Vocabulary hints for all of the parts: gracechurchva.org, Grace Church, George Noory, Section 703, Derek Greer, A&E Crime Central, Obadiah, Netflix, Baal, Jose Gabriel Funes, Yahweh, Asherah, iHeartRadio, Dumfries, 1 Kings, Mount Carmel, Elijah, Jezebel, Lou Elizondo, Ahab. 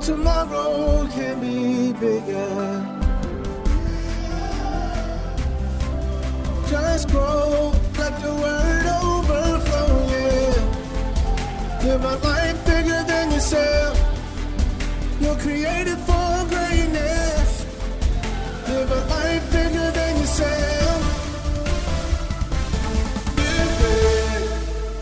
Tomorrow can be bigger. Just grow, let the word overflow, yeah. Live a life bigger than yourself. You're created for greatness. Live a life bigger than yourself. Live big.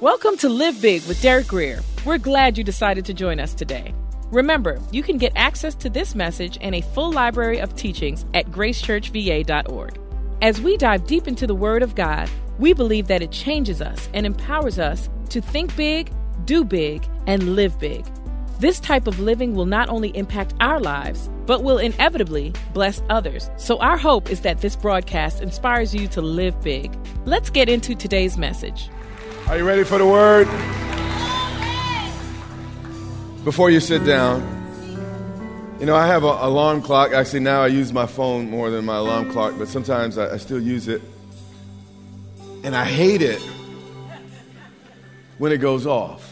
Welcome to Live Big with Derek Greer. We're glad you decided to join us today. Remember, you can get access to this message and a full library of teachings at gracechurchva.org. As we dive deep into the Word of God, we believe that it changes us and empowers us to think big, do big, and live big. This type of living will not only impact our lives, but will inevitably bless others. So our hope is that this broadcast inspires you to live big. Let's get into today's message. Are you ready for the Word? Before you sit down, you know, I have an alarm clock. Actually, now I use my phone more than my alarm clock, but sometimes I still use it. And I hate it when it goes off.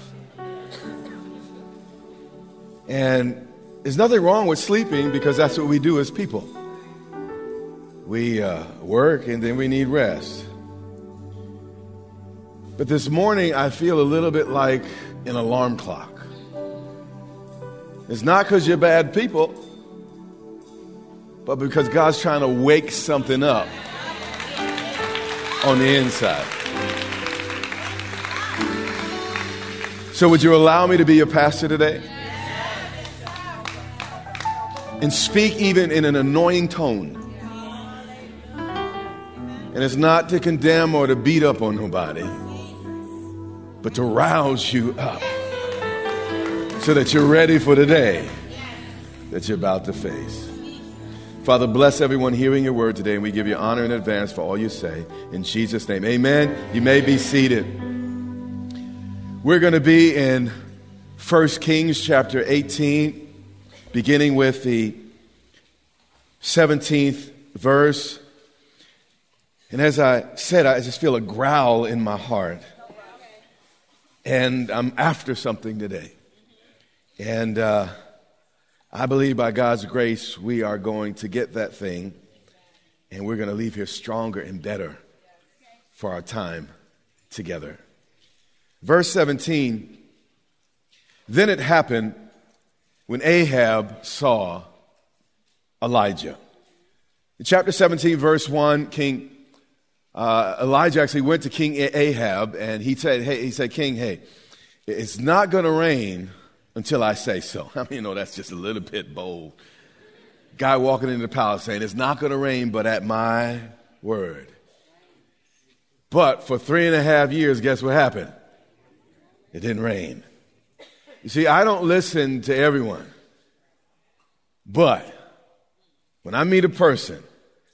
And there's nothing wrong with sleeping because that's what we do as people. We work and then we need rest. But this morning, I feel a little bit like an alarm clock. It's not because you're bad people, but because God's trying to wake something up on the inside. So would you allow me to be your pastor today? And speak even in an annoying tone. And it's not to condemn or to beat up on nobody, but to rouse you up. So that you're ready for the day that you're about to face. Father, bless everyone hearing your word today, and we give you honor in advance for all you say. In Jesus' name, amen. You may be seated. We're going to be in 1 Kings chapter 18, beginning with the 17th verse. And as I said, I just feel a growl in my heart. And I'm after something today. And I believe by God's grace, we are going to get that thing. And we're going to leave here stronger and better for our time together. Verse 17, then it happened when Ahab saw Elijah. In chapter 17, verse 1, King Elijah actually went to King Ahab. And he said, King, hey, it's not going to rain until I say so. I mean, you know, that's just a little bit bold. Guy walking into the palace saying, it's not going to rain, but at my word. But for 3.5 years, guess what happened? It didn't rain. You see, I don't listen to everyone. But when I meet a person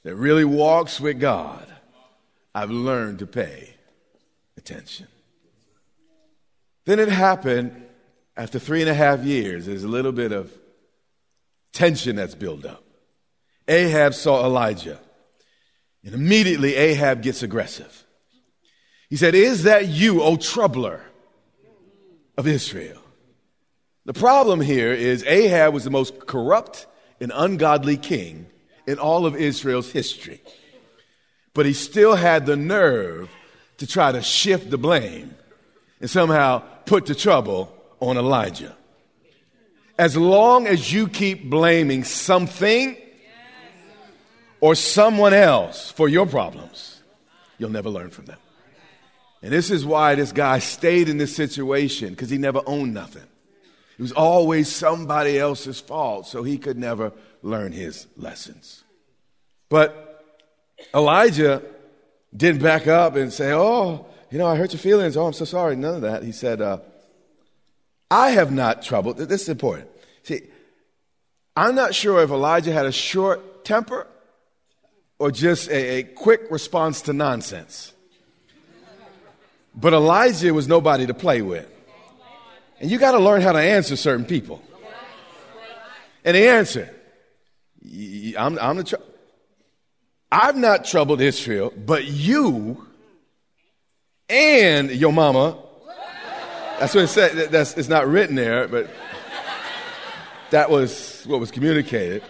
that really walks with God, I've learned to pay attention. Then it happened. After 3.5 years, there's a little bit of tension that's built up. Ahab saw Elijah, and immediately Ahab gets aggressive. He said, is that you, O troubler of Israel? The problem here is Ahab was the most corrupt and ungodly king in all of Israel's history. But he still had the nerve to try to shift the blame and somehow put the trouble on Elijah. As long as you keep blaming something or someone else for your problems, you'll never learn from them. And this is why this guy stayed in this situation, because he never owned nothing. It was always somebody else's fault, so he could never learn his lessons. But Elijah didn't back up and say, oh, you know, I hurt your feelings. Oh, I'm so sorry. None of that. He said, I have not troubled. This is important. See, I'm not sure if Elijah had a short temper or just a quick response to nonsense. But Elijah was nobody to play with. And you got to learn how to answer certain people. And the answer, I've not troubled Israel, but you and your mama. That's what it said. It's not written there, but that was what was communicated.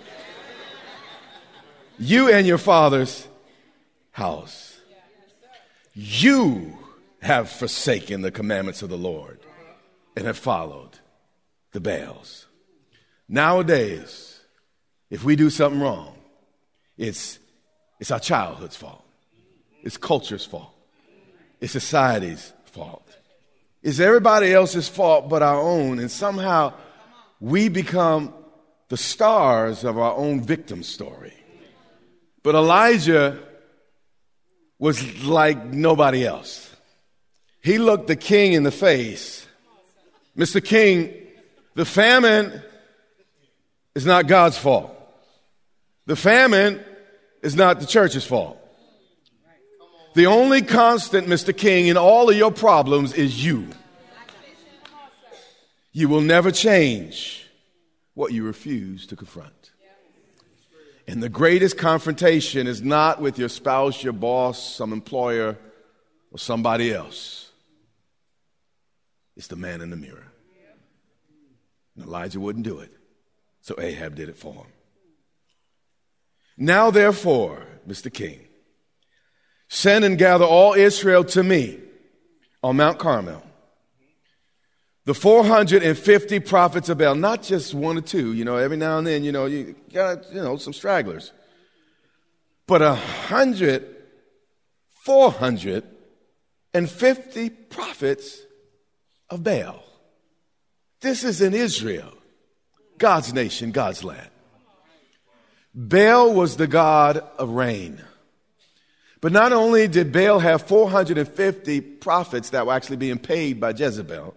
You and your father's house. You have forsaken the commandments of the Lord and have followed the Baals. Nowadays, if we do something wrong, it's our childhood's fault. It's culture's fault. It's society's fault. It's everybody else's fault but our own, and somehow we become the stars of our own victim story. But Elijah was like nobody else. He looked the king in the face. Mr. King, the famine is not God's fault. The famine is not the church's fault. The only constant, Mr. King, in all of your problems is you. You will never change what you refuse to confront. And the greatest confrontation is not with your spouse, your boss, some employer, or somebody else. It's the man in the mirror. And Elijah wouldn't do it, so Ahab did it for him. Now, therefore, Mr. King, send and gather all Israel to me on Mount Carmel. The 450 prophets of Baal, not just one or two, you know, every now and then, you know, you got, you know, some stragglers. But 450 prophets of Baal. This is in Israel, God's nation, God's land. Baal was the god of rain. But not only did Baal have 450 prophets that were actually being paid by Jezebel,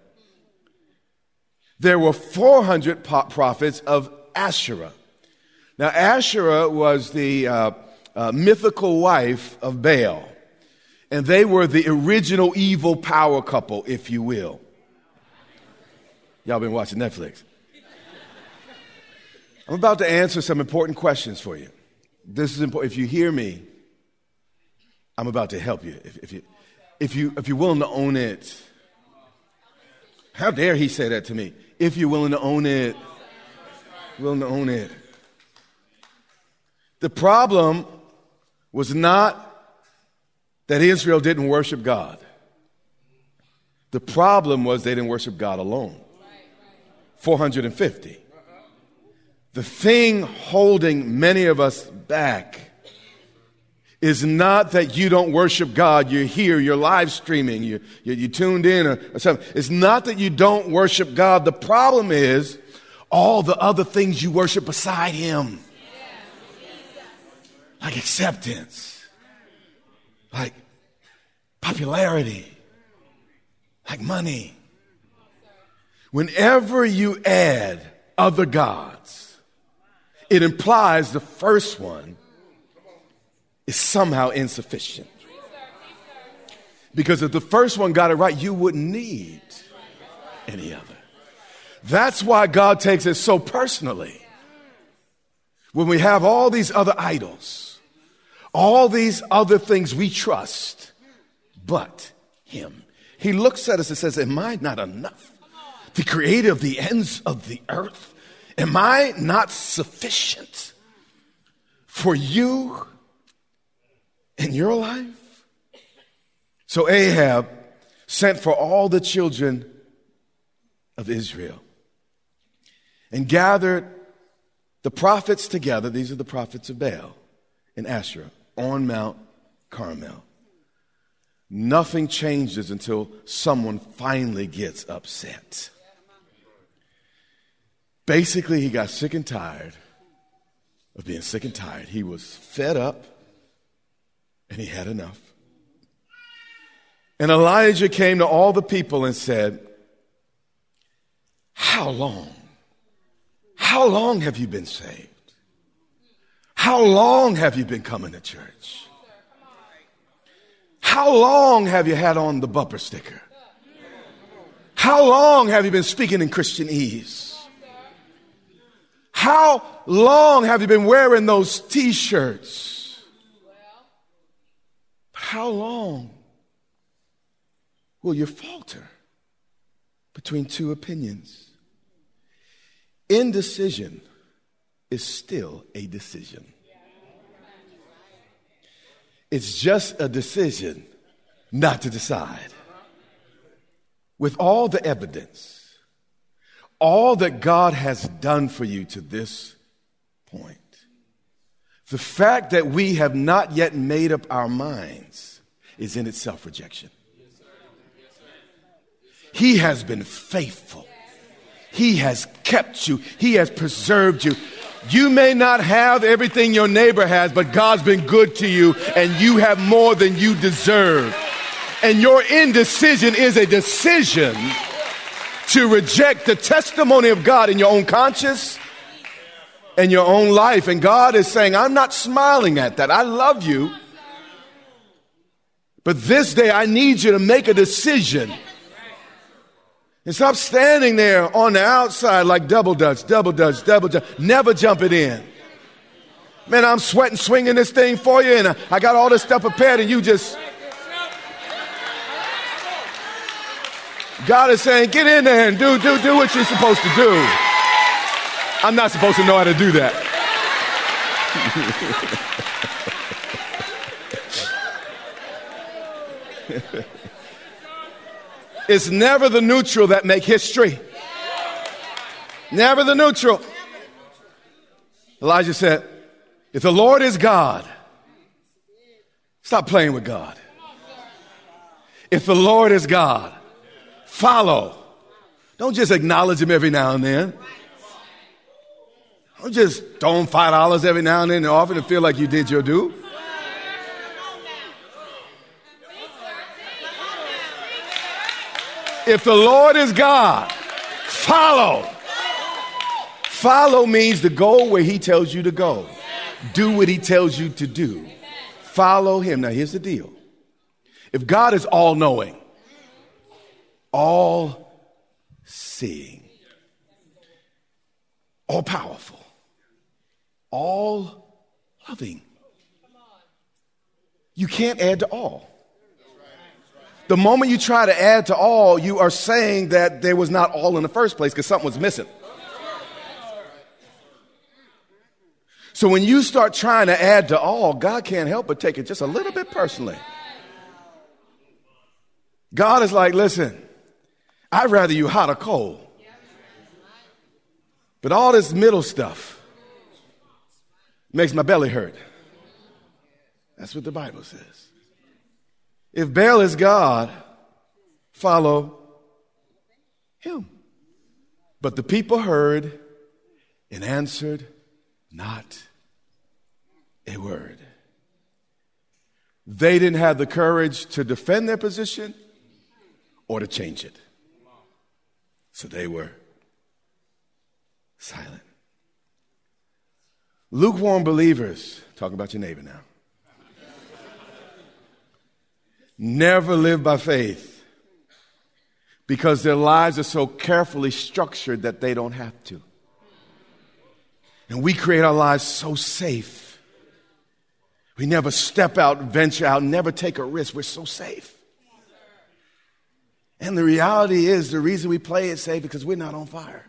there were 400 prophets of Asherah. Now, Asherah was the mythical wife of Baal, and they were the original evil power couple, if you will. Y'all been watching Netflix. I'm about to answer some important questions for you. This is important. If you hear me, I'm about to help you. If you're willing to own it. How dare he say that to me? If you're willing to own it. Willing to own it. The problem was not that Israel didn't worship God. The problem was they didn't worship God alone. 450. The thing holding many of us back is not that you don't worship God, you're here, you're live streaming, you tuned in or something. It's not that you don't worship God. The problem is all the other things you worship beside Him. Like acceptance. Like popularity. Like money. Whenever you add other gods, it implies the first one is somehow insufficient. Because if the first one got it right, you wouldn't need any other. That's why God takes it so personally. When we have all these other idols, all these other things we trust, but Him. He looks at us and says, am I not enough? The creator of the ends of the earth. Am I not sufficient for you in your life? So Ahab sent for all the children of Israel and gathered the prophets together. These are the prophets of Baal and Asherah on Mount Carmel. Nothing changes until someone finally gets upset. Basically, he got sick and tired of being sick and tired. He was fed up, and he had enough. And Elijah came to all the people and said, how long? How long have you been saved? How long have you been coming to church? How long have you had on the bumper sticker? How long have you been speaking in Christianese? How long have you been wearing those T-shirts? But how long will you falter between two opinions? Indecision is still a decision. It's just a decision not to decide. With all the evidence, all that God has done for you to this point, the fact that we have not yet made up our minds is in itself rejection. He has been faithful. He has kept you. He has preserved you. You may not have everything your neighbor has, but God's been good to you, and you have more than you deserve. And your indecision is a decision to reject the testimony of God in your own conscience and your own life. And God is saying, I'm not smiling at that. I love you. But this day, I need you to make a decision. And stop standing there on the outside like double dutch. Never jump it in. Man, I'm sweating, swinging this thing for you, and I got all this stuff prepared, and you just... God is saying, get in there and do what you're supposed to do. I'm not supposed to know how to do that. It's never the neutral that make history. Never the neutral. Elijah said, if the Lord is God, stop playing with God. If the Lord is God, follow. Don't just acknowledge him every now and then. Don't just throw him $5 every now and then in the offering and feel like you did your due. If the Lord is God, follow. Follow means to go where he tells you to go. Do what he tells you to do. Follow him. Now here's the deal. If God is all-knowing, all-seeing, all-powerful, all-loving, you can't add to all. The moment you try to add to all, you are saying that there was not all in the first place because something was missing. So when you start trying to add to all, God can't help but take it just a little bit personally. God is like, listen, I'd rather you hot or cold. But all this middle stuff makes my belly hurt. That's what the Bible says. If Baal is God, follow him. But the people heard and answered not a word. They didn't have the courage to defend their position or to change it. So they were silent. Lukewarm believers, talking about your neighbor now, never live by faith because their lives are so carefully structured that they don't have to. And we create our lives so safe. We never step out, venture out, never take a risk. We're so safe. And the reality is the reason we play it safe because we're not on fire.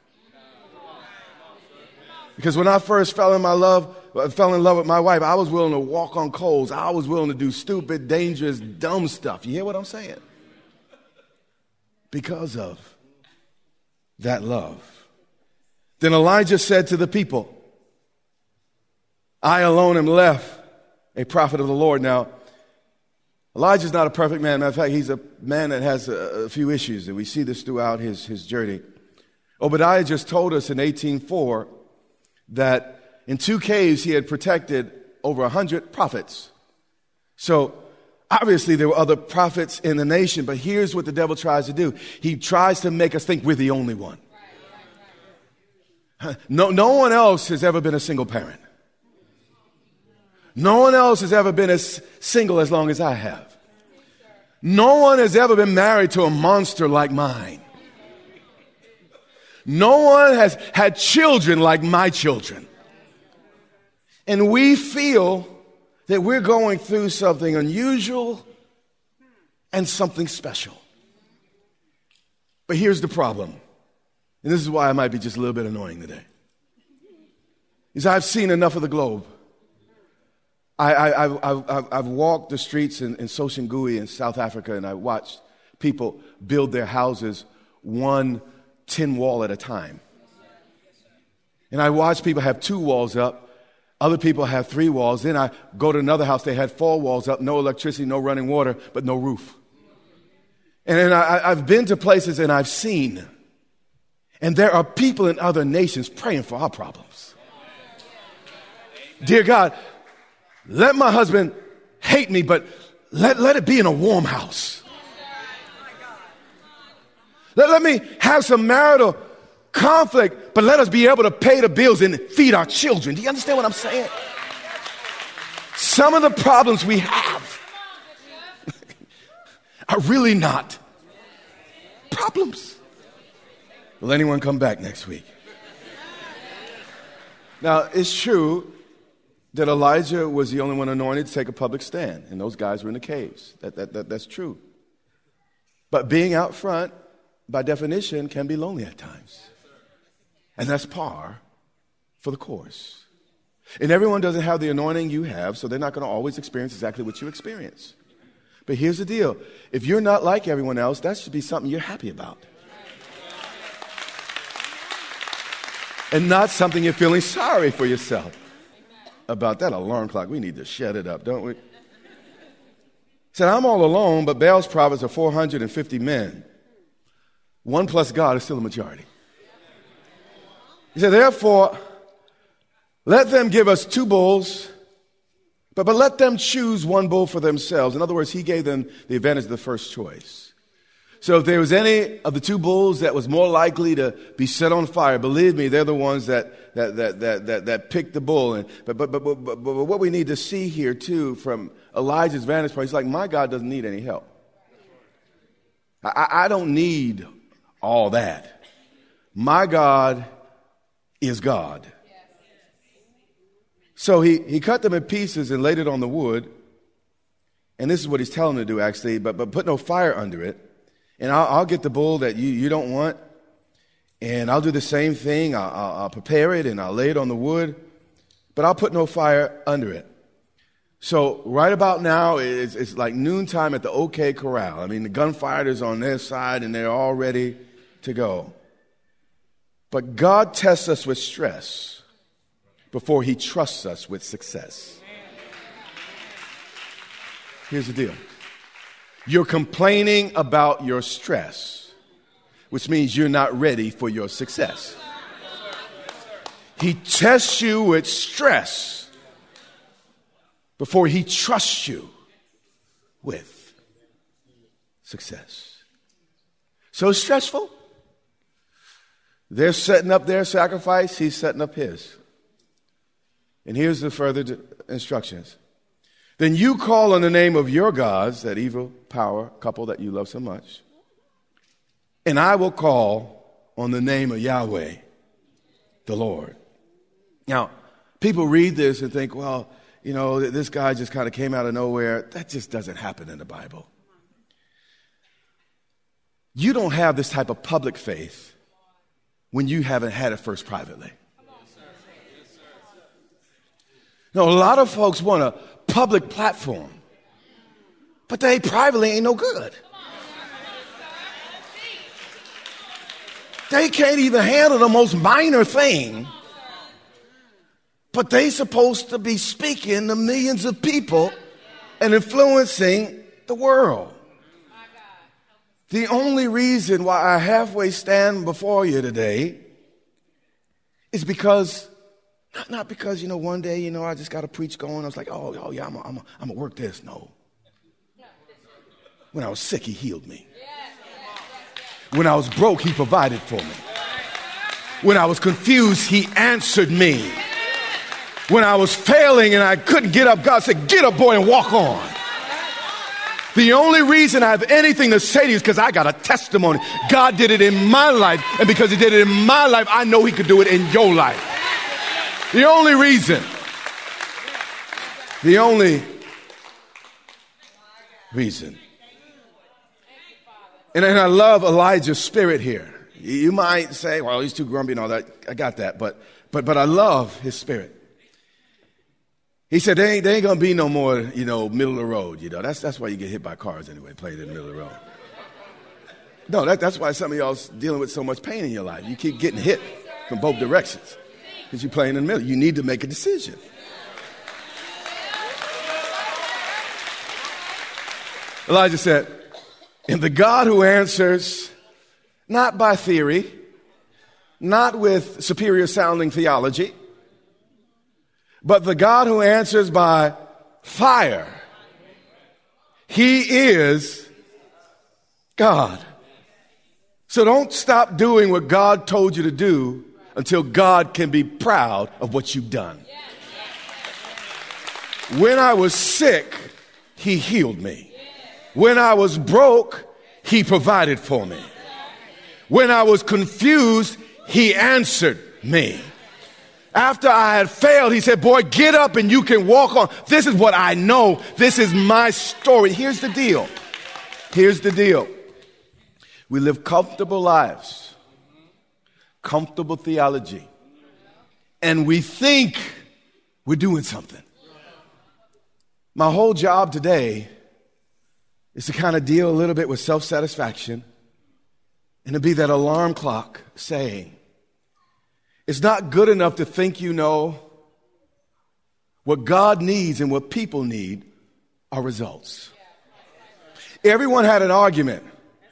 Because when I first fell in love with my wife, I was willing to walk on coals. I was willing to do stupid, dangerous, dumb stuff. You hear what I'm saying? Because of that love. Then Elijah said to the people, I alone am left, a prophet of the Lord. Now, Elijah's not a perfect man. Matter of fact, he's a man that has a few issues, and we see this throughout his journey. Obadiah just told us in 18:4 that in two caves he had protected over 100 prophets. So Obviously, there were other prophets in the nation, but here's what the devil tries to do. He tries to make us think we're the only one. No one else has ever been a single parent. No one else has ever been as single as long as I have. No one has ever been married to a monster like mine. No one has had children like my children. And we feel that we're going through something unusual and something special. But here's the problem. And this is why I might be just a little bit annoying today. Is I've seen enough of the globe. I've walked the streets in Sosengui in South Africa, and I watched people build their houses one tin wall at a time. And I watched people have two walls up. Other people have three walls. Then I go to another house. They had four walls up, no electricity, no running water, but no roof. And I've been to places and I've seen. And there are people in other nations praying for our problems. Dear God, let my husband hate me, but let it be in a warm house. Let me have some marital conflict, but let us be able to pay the bills and feed our children. Do you understand what I'm saying? Some of the problems we have are really not problems. Will anyone come back next week? Now, it's true that Elijah was the only one anointed to take a public stand, and those guys were in the caves. That's true. But being out front, by definition, can be lonely at times. And that's par for the course. And everyone doesn't have the anointing you have, so they're not going to always experience exactly what you experience. But here's the deal. If you're not like everyone else, that should be something you're happy about. And not something you're feeling sorry for yourself about. That alarm clock, we need to shut it up, don't we? He said, I'm all alone, but Baal's prophets are 450 men. One plus God is still a majority. He said, therefore, let them give us two bulls, but let them choose one bull for themselves. In other words, he gave them the advantage of the first choice. So if there was any of the two bulls that was more likely to be set on fire, believe me, they're the ones that picked the bull. And but what we need to see here too, from Elijah's vantage point, he's like, my God doesn't need any help. I don't need all that. My God is God. So he cut them in pieces and laid it on the wood. And this is what he's telling them to do, actually. But put no fire under it. And I'll get the bull that you don't want. And I'll do the same thing. I'll prepare it and I'll lay it on the wood. But I'll put no fire under it. So right about now, it's like noontime at the OK Corral. I mean, the gunfighters on their side and they're all ready to go. But God tests us with stress before he trusts us with success. Here's the deal. You're complaining about your stress, which means you're not ready for your success. He tests you with stress before he trusts you with success. So stressful. They're setting up their sacrifice. He's setting up his. And here's the further instructions. Then you call on the name of your gods, that evil power couple that you love so much, and I will call on the name of Yahweh, the Lord. Now, people read this and think, well, you know, this guy just kind of came out of nowhere. That just doesn't happen in the Bible. You don't have this type of public faith when you haven't had it first privately. No, a lot of folks want a public platform, but they privately ain't no good. They can't even handle the most minor thing, but they supposed to be speaking to millions of people and influencing the world. The only reason why I halfway stand before you today is because, not because, you know, one day, you know, I just got a preach going. I was like, oh yeah, I'm going to work this. No. When I was sick, he healed me. When I was broke, he provided for me. When I was confused, he answered me. When I was failing and I couldn't get up, God said, get up, boy, and walk on. The only reason I have anything to say to you is because I got a testimony. God did it in my life, and because he did it in my life, I know he could do it in your life. The only reason. The only reason. And I love Elijah's spirit here. You might say, well, he's too grumpy and all that. I got that, but I love his spirit. He said, they ain't going to be no more, you know, middle of the road, you know. That's why you get hit by cars anyway, playing in the middle of the road. No, that's why some of y'all dealing with so much pain in your life. You keep getting hit from both directions because you're playing in the middle. You need to make a decision. Elijah said, and the God who answers, not by theory, not with superior sounding theology, but the God who answers by fire, he is God. So don't stop doing what God told you to do until God can be proud of what you've done. When I was sick, he healed me. When I was broke, he provided for me. When I was confused, he answered me. After I had failed, he said, boy, get up and you can walk on. This is what I know. This is my story. Here's the deal. Here's the deal. We live comfortable lives, comfortable theology, and we think we're doing something. My whole job today is to kind of deal a little bit with self-satisfaction, and to be that alarm clock saying, it's not good enough to think you know. What God needs and what people need are results. Everyone had an argument,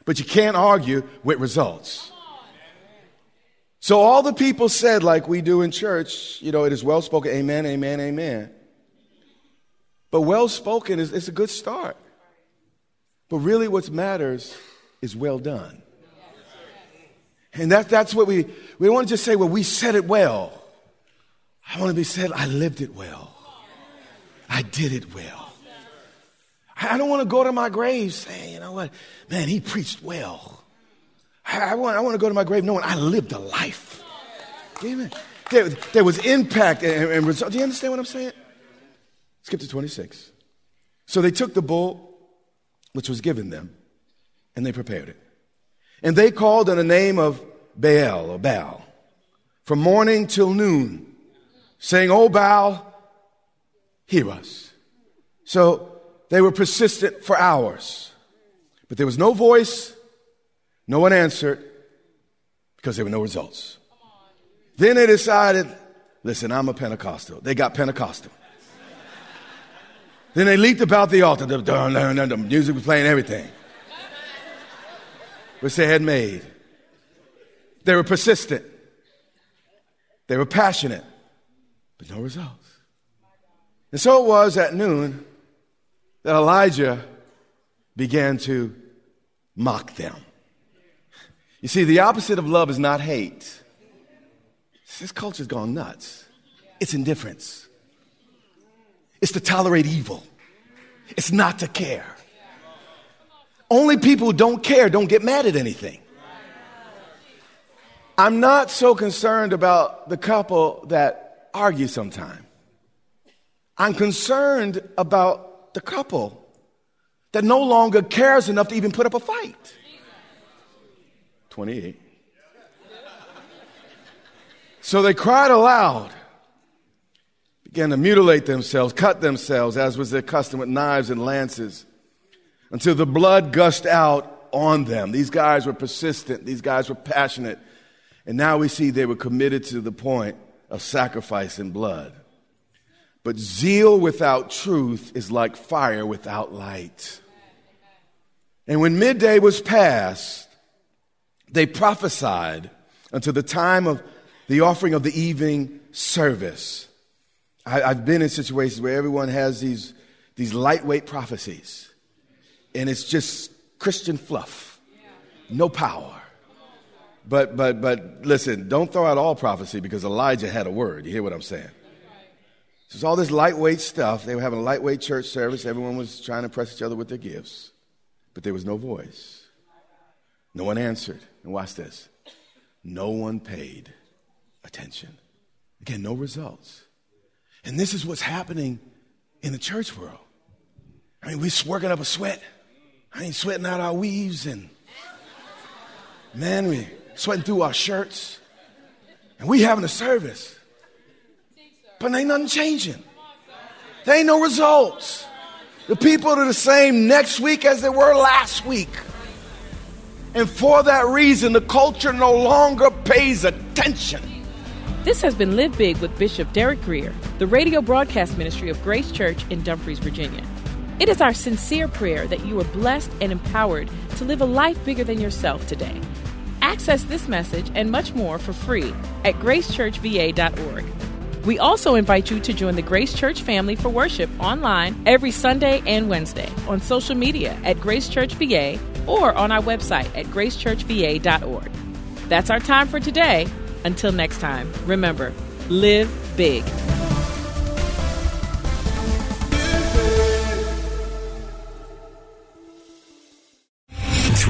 but you can't argue with results. So all the people said, like we do in church, you know, it is well spoken, amen, amen, amen. But well spoken is a good start. But really what matters is well done. And that's what we don't want to just say, well, we said it well. I want to be said, I lived it well. I did it well. I don't want to go to my grave saying, you know what, man, he preached well. I want to go to my grave knowing I lived a life. Amen. There was impact and result. Do you understand what I'm saying? Skip to 26. So they took the bull, which was given them, and they prepared it. And they called on the name of Baal, or Baal, from morning till noon, saying, O Baal, hear us. So they were persistent for hours. But there was no voice, no one answered, because there were no results. Then they decided, listen, I'm a Pentecostal. They got Pentecostal. Then they leaped about the altar. The music was playing, everything which they had made. They were persistent. They were passionate, but no results. And so it was at noon that Elijah began to mock them. You see, the opposite of love is not hate. This culture's gone nuts. It's indifference. It's to tolerate evil. It's not to care. Only people who don't care don't get mad at anything. I'm not so concerned about the couple that argue sometime. I'm concerned about the couple that no longer cares enough to even put up a fight. 28. So they cried aloud, began to mutilate themselves, cut themselves, as was their custom, with knives and lances, until the blood gushed out on them. These guys were persistent. These guys were passionate. And now we see they were committed to the point of sacrifice and blood. But zeal without truth is like fire without light. And when midday was past, they prophesied until the time of the offering of the evening service. I've been in situations where everyone has these lightweight prophecies. And it's just Christian fluff, no power. But listen, don't throw out all prophecy, because Elijah had a word. You hear what I'm saying? So it's all this lightweight stuff. They were having a lightweight church service. Everyone was trying to impress each other with their gifts. But there was no voice. No one answered. And watch this. No one paid attention. Again, no results. And this is what's happening in the church world. I mean, we're working up a sweat. I ain't sweating out our weaves, and man, we're sweating through our shirts. And we having a service. But ain't nothing changing. There ain't no results. The people are the same next week as they were last week. And for that reason, the culture no longer pays attention. This has been Live Big with Bishop Derek Greer, the radio broadcast ministry of Grace Church in Dumfries, Virginia. It is our sincere prayer that you are blessed and empowered to live a life bigger than yourself today. Access this message and much more for free at gracechurchva.org. We also invite you to join the Grace Church family for worship online every Sunday and Wednesday, on social media at Grace Church VA, or on our website at gracechurchva.org. That's our time for today. Until next time, remember, live big.